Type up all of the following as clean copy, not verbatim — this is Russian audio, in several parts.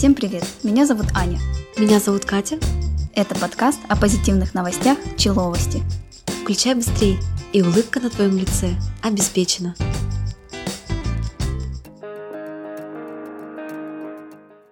Всем привет, меня зовут Аня. Меня зовут Катя. Это подкаст о позитивных новостях Человости. Включай быстрей, и улыбка на твоем лице обеспечена.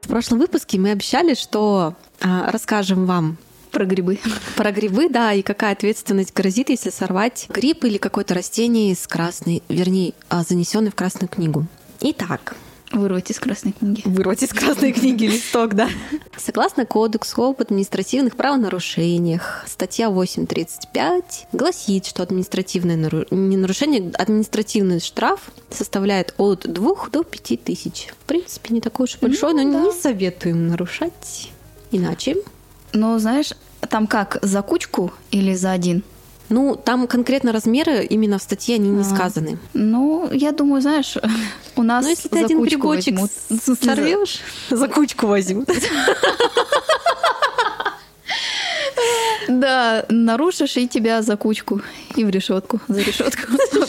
В прошлом выпуске мы обещались, что расскажем вам про грибы. Про грибы, да, и какая ответственность грозит, если сорвать гриб или какое-то растение из красной, вернее, занесенный в Красную книгу. Итак, вырвать из Красной книги. Вырвать из Красной книги листок, да. Согласно Кодексу об административных правонарушениях, статья 8.35 гласит, что административный штраф составляет от 2 до 5 тысяч. В принципе, не такой уж и большой, но да. Не советуем нарушать. Иначе... Ну, знаешь, там как, за кучку или за один? Ну, там конкретно размеры именно в статье, они не сказаны. Ну, я думаю, знаешь, у нас за кучку возьмут. Ну, если ты один грибочек сорвёшь, за кучку возьмут. Да, нарушишь, и тебя за кучку, и в решетку. За решетку.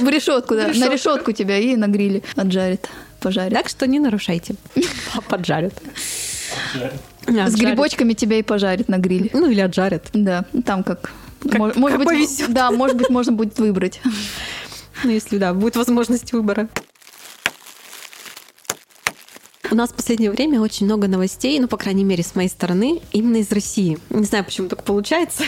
В решетку, да. На решетку тебя и на гриле отжарят, пожарят. Так что не нарушайте. Поджарят. С грибочками тебя и пожарят на гриле. Ну, или отжарят. Да, там как... Может быть, да, может быть, можно будет выбрать. Ну, если да, будет возможность выбора. У нас в последнее время очень много новостей, ну, по крайней мере, с моей стороны, именно из России. Не знаю, почему так получается.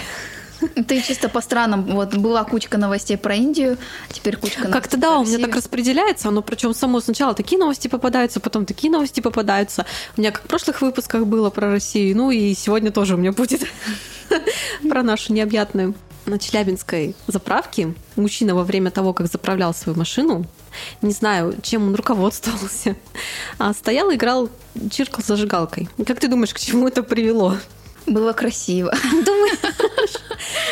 Ты чисто по странам. Вот была кучка новостей про Индию, теперь кучка новостей. Как-то да, у меня так распределяется, но причем само сначала такие новости попадаются, потом такие новости попадаются. У меня как в прошлых выпусках было про Россию, ну и сегодня тоже у меня будет про нашу необъятную. На Челябинской заправке мужчина во время того, как заправлял свою машину, не знаю, чем он руководствовался, стоял и играл, чиркал зажигалкой. Как ты думаешь, к чему это привело? Было красиво. Думаешь?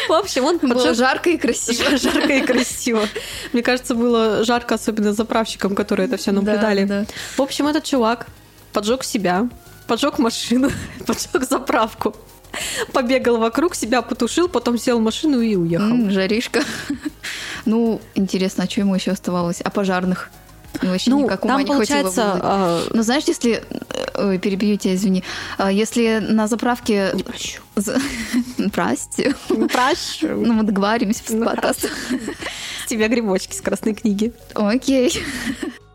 В общем, он было жарко и красиво. Жарко и красиво. Мне кажется, было жарко, особенно заправщикам, которые это все наблюдали. Да, да. В общем, этот чувак поджег себя, поджег машину, поджег заправку, побегал вокруг, себя потушил, потом сел в машину и уехал. Жаришка. Ну, интересно, а что ему еще оставалось? А пожарных? Вообще ну, никакого там, не получается, хватило вызвать. Ну, знаешь, если... Ой, перебью тебя, извини. Если на заправке... Не прощу. Прости. Не прощу. Ну, мы договариваемся после подкаста. С тебя грибочки с Красной книги. Окей.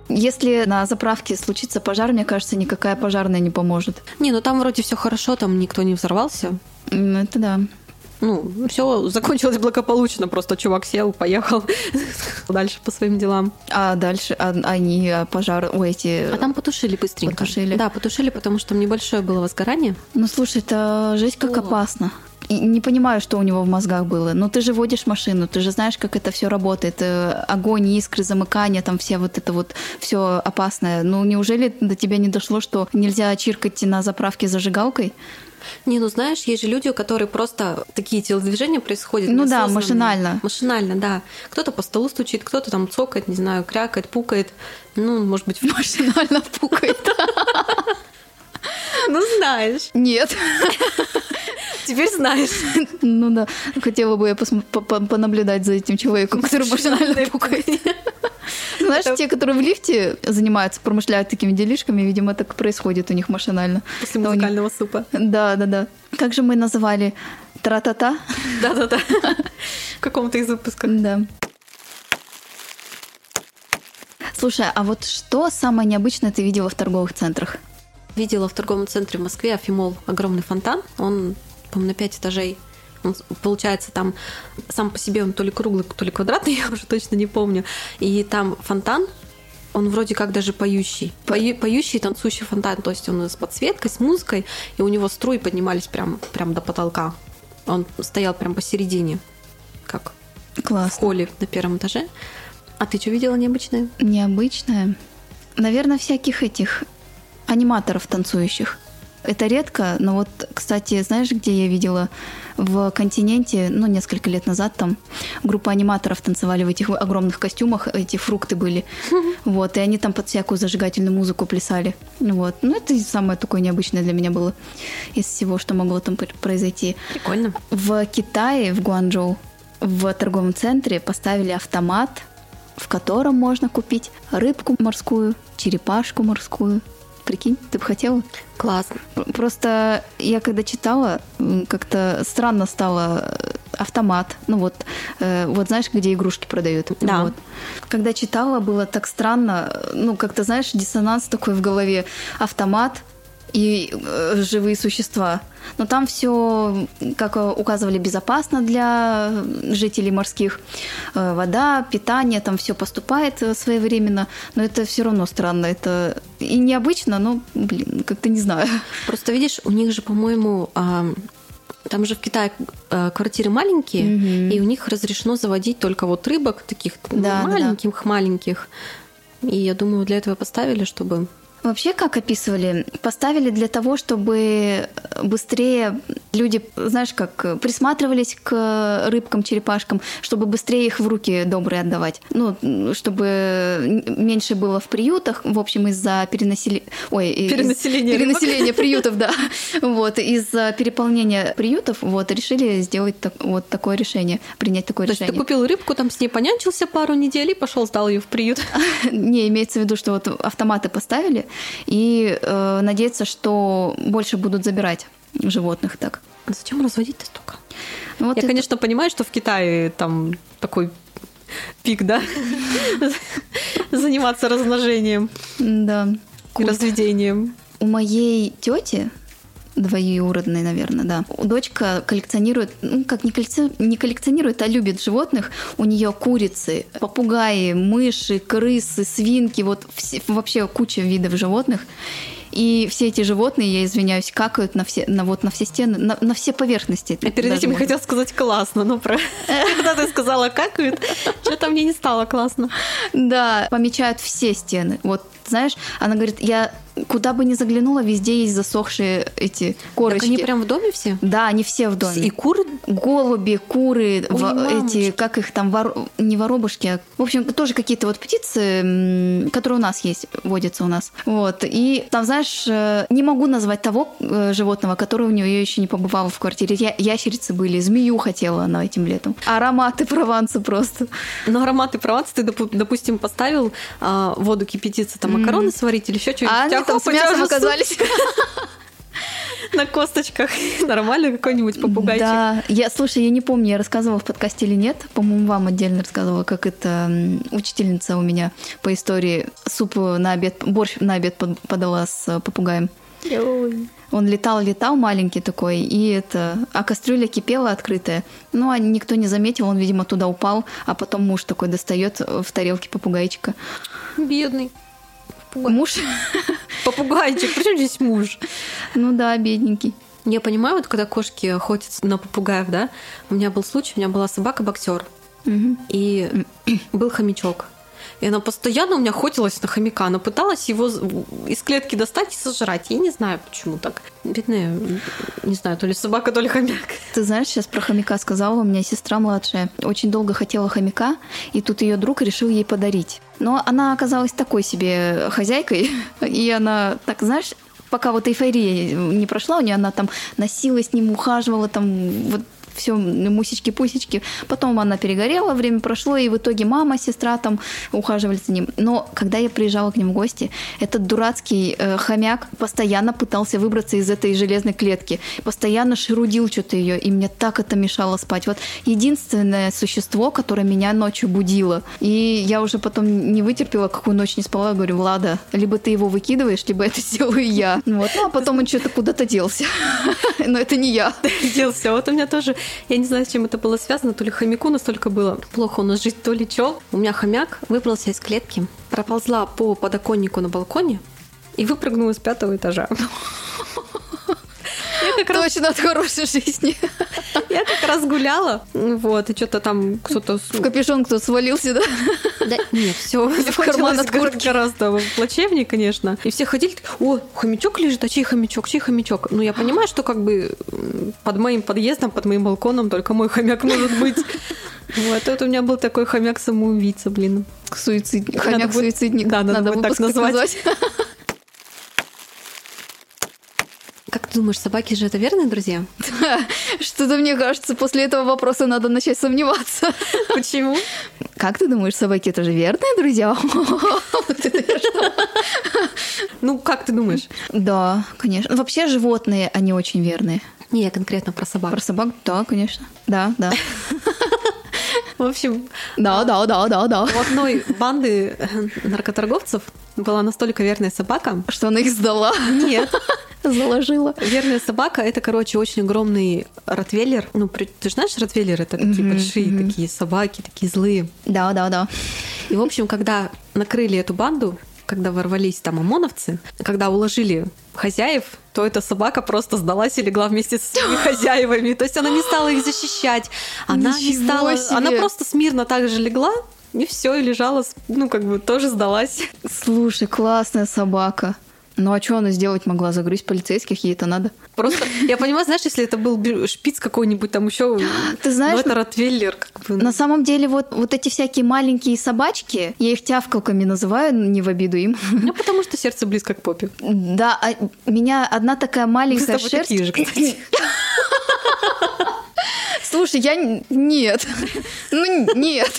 Если на заправке случится пожар, мне кажется, никакая пожарная не поможет. Не, ну там вроде все хорошо, там никто не взорвался. Ну, это да. Ну, все закончилось благополучно, просто чувак сел, поехал дальше по своим делам. А дальше они пожар, ой, эти... А там потушили быстренько. Потушили. Да, потушили, потому что небольшое было возгорание. Ну, слушай, это жесть как опасно. И не понимаю, что у него в мозгах было. Но ты же водишь машину, ты же знаешь, как это все работает. Огонь, искры, замыкание, там все вот это вот все опасное. Ну, неужели до тебя не дошло, что нельзя чиркать на заправке зажигалкой? Не, ну знаешь, есть же люди, у которых просто такие телодвижения происходят. Ну да, машинально. Машинально, да. Кто-то по столу стучит, кто-то там цокает, не знаю, крякает, пукает. Ну, может быть, машинально пукает. Ну, знаешь. Нет. Теперь знаешь. Ну да, хотела бы я понаблюдать за этим человеком, который машинально пукает. Знаешь, те, которые в лифте занимаются, промышляют такими делишками, видимо, так происходит у них машинально. После музыкального супа. Да, да, да. Как же мы называли? Тра-та-та? Да-да-да. В каком-то из выпусков. Да. Слушай, а вот что самое необычное ты видела в торговых центрах? Видела в торговом центре в Москве Афимолл огромный фонтан. Он, по-моему, на 5 этажей. Он, получается, там сам по себе он то ли круглый, то ли квадратный, я уже точно не помню. И там фонтан, он вроде как даже поющий. Поющий и танцующий фонтан. То есть он с подсветкой, с музыкой, и у него струи поднимались прям до потолка. Он стоял прям посередине, как классно. В холле на первом этаже. А ты что видела необычное? Необычное? Наверное, всяких этих аниматоров танцующих. Это редко, но вот, кстати, знаешь, где я видела? В «Континенте», ну, несколько лет назад там группа аниматоров танцевали в этих огромных костюмах, эти фрукты были, вот, и они там под всякую зажигательную музыку плясали, вот. Ну, это самое такое необычное для меня было из всего, что могло там произойти. Прикольно. В Китае, в Гуанчжоу, в торговом центре поставили автомат, в котором можно купить рыбку морскую, черепашку морскую, Прикинь, ты бы хотела? Классно. Просто я когда читала, как-то странно стало. Автомат, ну вот, вот знаешь, где игрушки продают. Да. Вот. Когда читала, было так странно, ну как-то, знаешь, диссонанс такой в голове. Автомат и живые существа. Но там все, как указывали, безопасно для жителей морских. Вода, питание, там все поступает своевременно. Но это все равно странно. Это и необычно, но, блин, как-то не знаю. Просто видишь, у них же, по-моему, там же в Китае квартиры маленькие, и у них разрешено заводить только вот рыбок таких, да, маленьких. И я думаю, для этого поставили, чтобы... Вообще, как описывали, поставили для того, чтобы быстрее люди, знаешь, как присматривались к рыбкам, черепашкам, чтобы быстрее их в руки добрые отдавать. Ну, чтобы меньше было в приютах, в общем, из-за перенаселения приютов, да. Вот, из-за переполнения приютов, вот, решили сделать вот такое решение, принять такое решение. То есть ты купил рыбку, там с ней понянчился пару недель и пошел, сдал ее в приют? Не, имеется в виду, что вот автоматы поставили, и надеяться, что больше будут забирать животных так. А зачем разводить-то столько? Вот я, конечно, понимаю, что в Китае там такой пик, да? Заниматься размножением. Да. Разведением. У моей тети, двоюродной, наверное, да, дочка коллекционирует, ну, как не коллекционирует, а любит животных. У нее курицы, попугаи, мыши, крысы, свинки, вот вообще куча видов животных. И все эти животные, я извиняюсь, какают на все стены, на все поверхности. А перед этим я хотела сказать классно, но когда ты сказала какают, что-то мне не стало классно. Да, помечают все стены. Вот, знаешь, она говорит, я куда бы ни заглянула, везде есть засохшие эти корочки. Так они прям в доме все? Да, они все в доме. И куры? Голуби, куры, эти, как их там, не воробушки, а, в общем, тоже какие-то вот птицы, которые у нас есть, водятся у нас. Вот, и там, знаешь, не могу назвать того животного, которое у нее еще не побывало в квартире. Ящерицы были, змею хотела она этим летом. Ароматы прованса просто. Ну, ароматы прованса ты, допустим, поставил воду кипятиться, там макароны сварить или еще что-нибудь. А они там с мясом оказались. На косточках. Нормально какой-нибудь попугайчик. Да. Слушай, я не помню, я рассказывала в подкасте или нет. По-моему, вам отдельно рассказывала, как это учительница у меня по истории суп на обед, борщ на обед подала с попугаем. Ой. Он летал, маленький такой, а кастрюля кипела открытая. Ну, а никто не заметил, он, видимо, туда упал, а потом муж такой достает в тарелке попугайчика. Бедный. Муж? Попугайчик, причем здесь муж? Ну да, бедненький. Я понимаю, вот когда кошки охотятся на попугаев, да? У меня был случай, у меня была собака-боксер. И был хомячок. И она постоянно у меня охотилась на хомяка. Она пыталась его из клетки достать и сожрать. Я не знаю, почему так. Бедная, не знаю, то ли собака, то ли хомяк. Ты знаешь, сейчас про хомяка сказала. У меня сестра младшая очень долго хотела хомяка, и тут ее друг решил ей подарить. Но она оказалась такой себе хозяйкой, и она, так знаешь, пока вот эйфория не прошла у нее, она там носила с ним, ухаживала, там вот все мусечки-пусечки. Потом она перегорела, время прошло, и в итоге мама, сестра там ухаживали за ним. Но когда я приезжала к ним в гости, этот дурацкий хомяк постоянно пытался выбраться из этой железной клетки, постоянно шерудил что-то ее, и мне так это мешало спать. Вот единственное существо, которое меня ночью будило. И я уже потом не вытерпела, какую ночь не спала, говорю, Влада, либо ты его выкидываешь, либо это сделаю я. Вот. Ну, а потом он что-то куда-то делся. Но это не я. Делся. Вот у меня тоже... Я не знаю, с чем это было связано, то ли хомяку настолько было плохо у нас жить, то ли чё. У меня хомяк выбрался из клетки, проползла по подоконнику на балконе и выпрыгнула с 5-го этажа. Точно от хорошей жизни. Я как раз гуляла, вот, и что-то там кто-то... В капюшон кто-то свалился, да? Да, нет, все в карман от куртки. Гораздо плачевнее, конечно. И все ходили, о, хомячок лежит, а чей хомячок? Ну, я понимаю, что как бы под моим подъездом, под моим балконом только мой хомяк может быть. Вот, тут у меня был такой хомяк-самоубийца, блин. Хомяк-суицидник. Да, надо бы так назвать. Как ты думаешь, собаки же это верные друзья? Что-то мне кажется, после этого вопроса надо начать сомневаться. Почему? Как ты думаешь, собаки это же верные друзья? Ну, как ты думаешь? Да, конечно. Вообще животные, они очень верные. Не, я конкретно про собак. Про собак, да, конечно. Да. В общем, да. У одной банды наркоторговцев была настолько верная собака, что она их сдала. Нет. Заложила. Верная собака — это, короче, очень огромный ротвейлер. Ну, ты же знаешь, ротвейлеры — это такие большие такие собаки, такие злые. Да. И, в общем, когда накрыли эту банду, когда ворвались там ОМОНовцы, когда уложили хозяев, то эта собака просто сдалась и легла вместе со своими хозяевами. То есть она не стала их защищать. Она она просто смирно так же легла, и все, и лежала, ну, как бы тоже сдалась. Слушай, классная собака. Ну, а что она сделать могла? Загрузить полицейских? Ей это надо? Просто, я понимаю, знаешь, если это был шпиц какой-нибудь там еще, ты знаешь, это ротвейлер. Как бы. На самом деле, вот эти всякие маленькие собачки, я их тявкалками называю, не в обиду им. Ну, потому что сердце близко к попе. Да, а меня одна такая маленькая шерсть... Мы с тобой такие же, кстати. Слушай, Нет. Нет.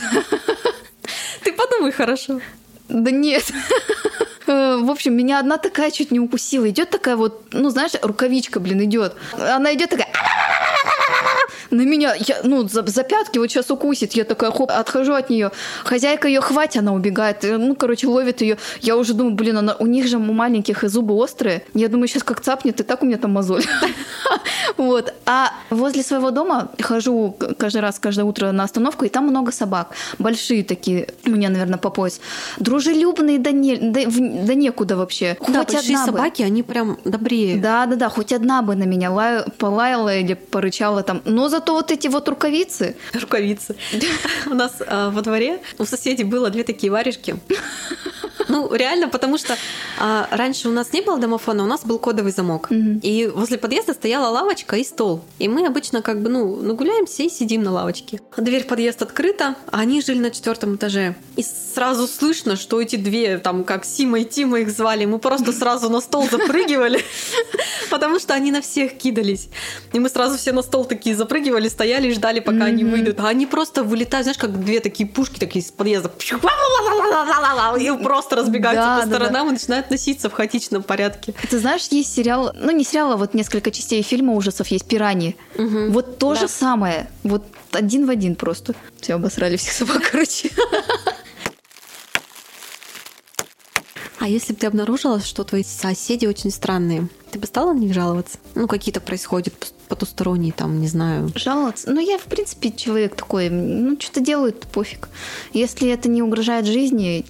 Ты подумай хорошо. Да нет. В общем, меня одна такая чуть не укусила. Идет такая вот, ну, знаешь, рукавичка, идет. Она идет такая... На меня, за пятки вот сейчас укусит. Я такая, хоп, отхожу от нее. Хозяйка ее хватит, она убегает. Ловит ее. Я уже думаю, у них же маленьких и зубы острые. Я думаю, сейчас как цапнет, и так у меня там мозоль. Вот. А возле своего дома хожу каждое утро на остановку, и там много собак. Большие такие, у меня, наверное, по пояс. Дружелюбные да некуда вообще. Да, большие собаки, они прям добрее. Да, хоть одна бы на меня полаяла или порычала там. Но зато вот эти вот рукавицы. Рукавицы. У нас во дворе у соседей было 2 такие варежки. Ну, реально, потому что раньше у нас не было домофона, у нас был кодовый замок. Mm-hmm. И возле подъезда стояла лавочка и стол. И мы обычно нагуляемся и сидим на лавочке. Дверь в подъезд открыта, а они жили на 4 этаже. И сразу слышно, что эти 2, как Сима и Тима их звали, мы просто сразу на стол запрыгивали, потому что они на всех кидались. И мы сразу все на стол такие запрыгивали, стояли и ждали, пока они выйдут. А они просто вылетают, знаешь, как 2 такие пушки такие из подъезда. И просто разбегаются по сторонам и начинают носиться в хаотичном порядке. Ты знаешь, есть сериал, не сериал, а несколько частей фильма ужасов есть, «Пираньи». Угу. Вот то же самое. Вот один в один просто. Все, обосрали всех собак, короче. А если бы ты обнаружила, что твои соседи очень странные, ты бы стала на них жаловаться? Какие-то происходят потусторонние, не знаю. Жаловаться? Я, в принципе, человек такой, что-то делают, пофиг. Если это не угрожает жизни...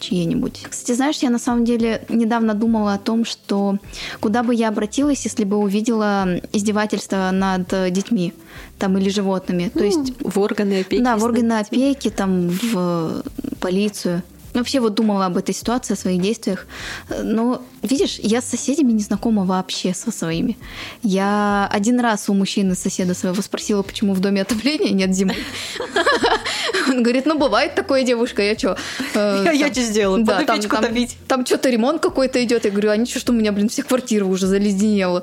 чьей-нибудь. Кстати, знаешь, я на самом деле недавно думала о том, что куда бы я обратилась, если бы увидела издевательство над детьми или животными. То есть в органы опеки. Да, в органы опеки, в полицию. Вообще думала об этой ситуации, о своих действиях. Но, видишь, я с соседями не знакома вообще со своими. Я один раз у мужчины, соседа своего, спросила, почему в доме отопления нет зимы. Он говорит, бывает такое, девушка, я что? Я что сделала? Буду печку топить. Там что-то ремонт какой-то идет. Я говорю, а ничего, что у меня, вся квартира уже заледенела.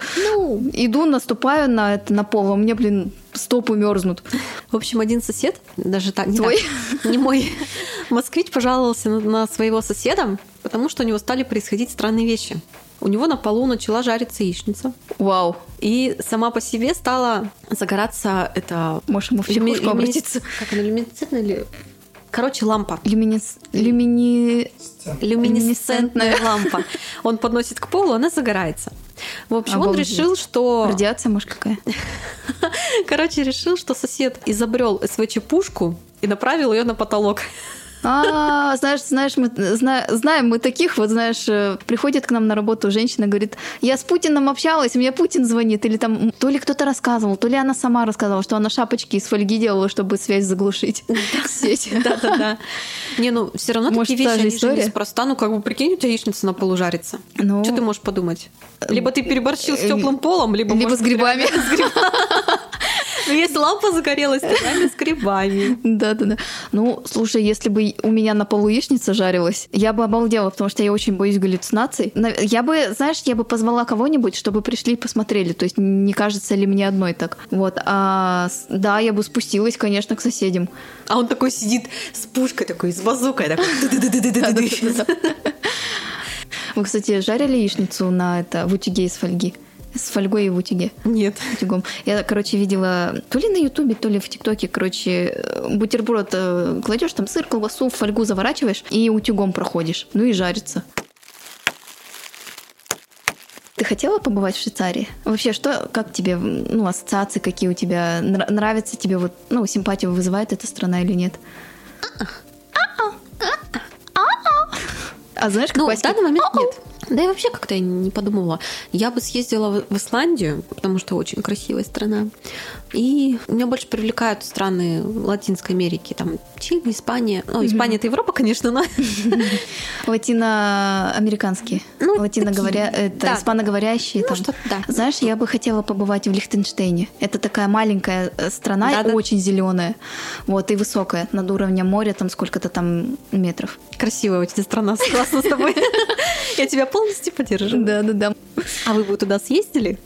Иду, наступаю на пол, а у меня, стопы мерзнут. В общем, один сосед, даже так, не мой, москвич пожаловался на своего соседа, потому что у него стали происходить странные вещи. У него на полу начала жариться яичница. Вау. И сама по себе стала загораться это... Может, ему в психушку обратиться? Как она, люминесцентная или... Короче, лампа. Люминесцентная лампа. Он подносит к полу, она загорается. В общем, он решил, что... Радиация, может, какая? Короче, решил, что сосед изобрел СВЧ-пушку и направил ее на потолок. А, знаешь, мы знаем мы таких, приходит к нам на работу женщина, говорит, я с Путиным общалась, мне Путин звонит, или то ли кто-то рассказывал, то ли она сама рассказала, что она шапочки из фольги делала, чтобы связь заглушить. Да. Не, все равно такие вещи, они же неспроста, прикинь, у тебя яичница на полу жарится. Что ты можешь подумать? Либо ты переборщил с теплым полом, либо с грибами. Если лампа загорелась, ты с грибами. Да-да-да. Ну, слушай, если бы у меня на полу яичница жарилась, я бы обалдела, потому что я очень боюсь галлюцинаций. Я бы, знаешь, я бы позвала кого-нибудь, чтобы пришли и посмотрели. То есть не кажется ли мне одной так. Вот. А да, я бы спустилась, конечно, к соседям. А он такой сидит с пушкой такой, с базукой такой. Вы, кстати, жарили яичницу на это в утюге из фольги? С фольгой и в утюге? Нет. Утюгом. Я, короче, видела то ли на Ютубе, то ли в ТикТоке, короче, бутерброд кладешь, там сыр, колбасу, в фольгу заворачиваешь и утюгом проходишь. Ну и жарится. Ты хотела побывать в Швейцарии? Вообще, что, как тебе, ну, ассоциации какие у тебя? Нравится тебе, вот, ну, симпатию вызывает эта страна или нет? А знаешь, как в данный момент нет. Да и вообще как-то я не подумала. Я бы съездила в Исландию, потому что очень красивая страна. И меня больше привлекают страны Латинской Америки. Там Чили, Испания. Ну, Испания — это Европа, конечно, но... Латиноамериканские. Испаноговорящие. Знаешь, я бы хотела побывать в Лихтенштейне. Это такая маленькая страна, очень зеленая. Вот, и высокая, над уровнем моря, там сколько-то там метров. Красивая очень страна, согласна с тобой. Я тебя полностью поддержу. Да-да-да. А вы бы туда съездили?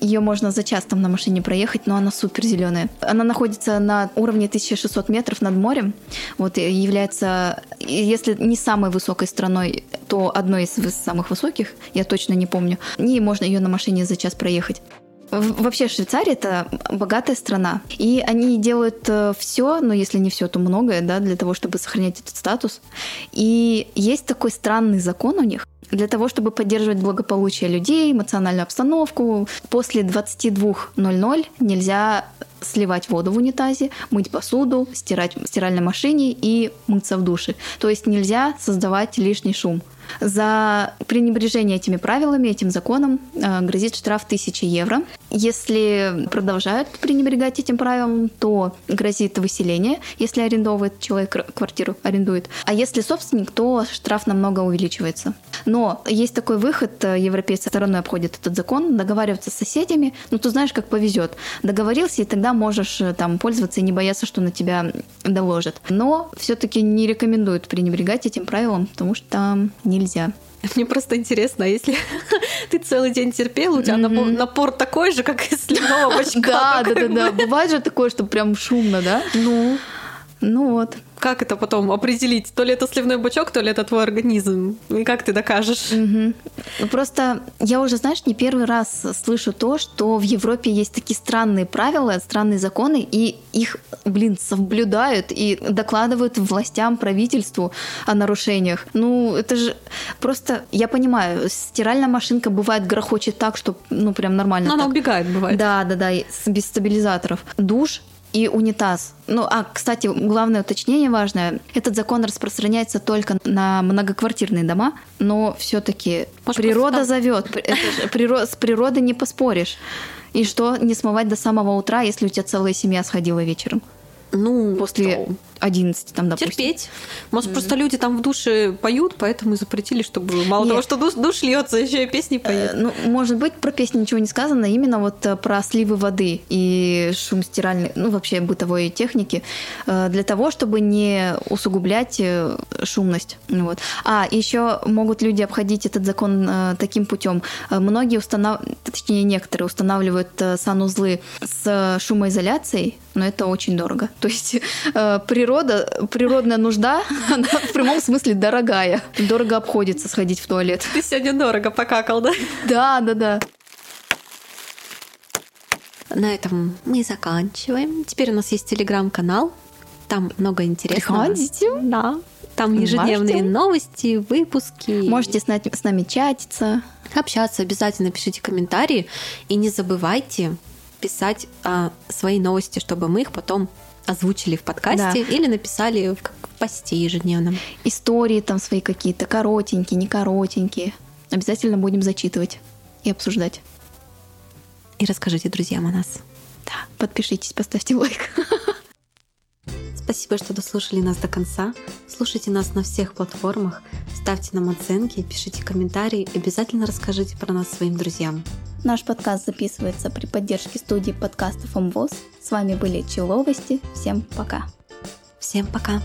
Ее можно за час там на машине проехать, но она супер зеленая. Она находится на уровне 1600 метров над морем. Вот, является, если не самой высокой страной, то одной из самых высоких, я точно не помню. И можно ее на машине за час проехать. Вообще Швейцария — это богатая страна, и они делают все, но если не все, то многое, да, для того, чтобы сохранять этот статус. И есть такой странный закон у них. Для того, чтобы поддерживать благополучие людей, эмоциональную обстановку, после 22:00 нельзя сливать воду в унитазе, мыть посуду, стирать в стиральной машине и мыться в душе. То есть нельзя создавать лишний шум. За пренебрежение этими правилами, этим законом грозит штраф 1000 евро. Если продолжают пренебрегать этим правилам, то грозит выселение, если арендовывает человек, квартиру арендует. А если собственник, то штраф намного увеличивается. Но есть такой выход, европейцы стороной обходят этот закон, договариваются с соседями, ну ты знаешь, как повезет. Договорился, и тогда можешь там пользоваться и не бояться, что на тебя доложат. Но все-таки не рекомендуют пренебрегать этим правилам, потому что нельзя. Мне просто интересно, а если ты целый день терпела, у тебя напор такой же, как из слюного бачка. Да. Бывает же такое, что прям шумно, да? Ну вот. Как это потом определить? То ли это сливной бачок, то ли это твой организм. И как ты докажешь? Просто я уже, знаешь, не первый раз слышу то, что в Европе есть такие странные правила, странные законы, и их, соблюдают и докладывают властям, правительству о нарушениях. Ну, это же просто... Я понимаю, стиральная машинка бывает грохочет так, что, ну, прям нормально. Но она убегает, бывает. Да, без стабилизаторов. Душ и унитаз. Кстати, главное уточнение важное. Этот закон распространяется только на многоквартирные дома, но все-таки природа зовет. С природой не поспоришь. И что не смывать до самого утра, если у тебя целая семья сходила вечером? После 11, там, допустим. Терпеть. Может, просто люди там в душе поют, поэтому и запретили, чтобы мало того, что душ льется, еще и песни поют. Может быть, про песни ничего не сказано, именно вот про сливы воды и шум стиральной, вообще бытовой техники, для того, чтобы не усугублять шумность. Вот. А еще могут люди обходить этот закон таким путем. Многие некоторые устанавливают санузлы с шумоизоляцией, но это очень дорого. То есть природная нужда, она в прямом смысле дорогая. Дорого обходится сходить в туалет. Ты сегодня дорого покакал, да? Да. На этом мы заканчиваем. Теперь у нас есть телеграм-канал. Там много интересного. Приходите. Да. Там ежедневные новости, выпуски. Можете с нами чатиться. Общаться. Обязательно пишите комментарии. И не забывайте писать свои новости, чтобы мы их потом озвучили в подкасте или написали в посте ежедневном. Истории там свои какие-то, коротенькие, не коротенькие. Обязательно будем зачитывать и обсуждать. И расскажите друзьям о нас. Да, подпишитесь, поставьте лайк. Спасибо, что дослушали нас до конца. Слушайте нас на всех платформах, ставьте нам оценки, пишите комментарии, обязательно расскажите про нас своим друзьям. Наш подкаст записывается при поддержке студии подкастов ОМВОС. С вами были Человости. Всем пока. Всем пока.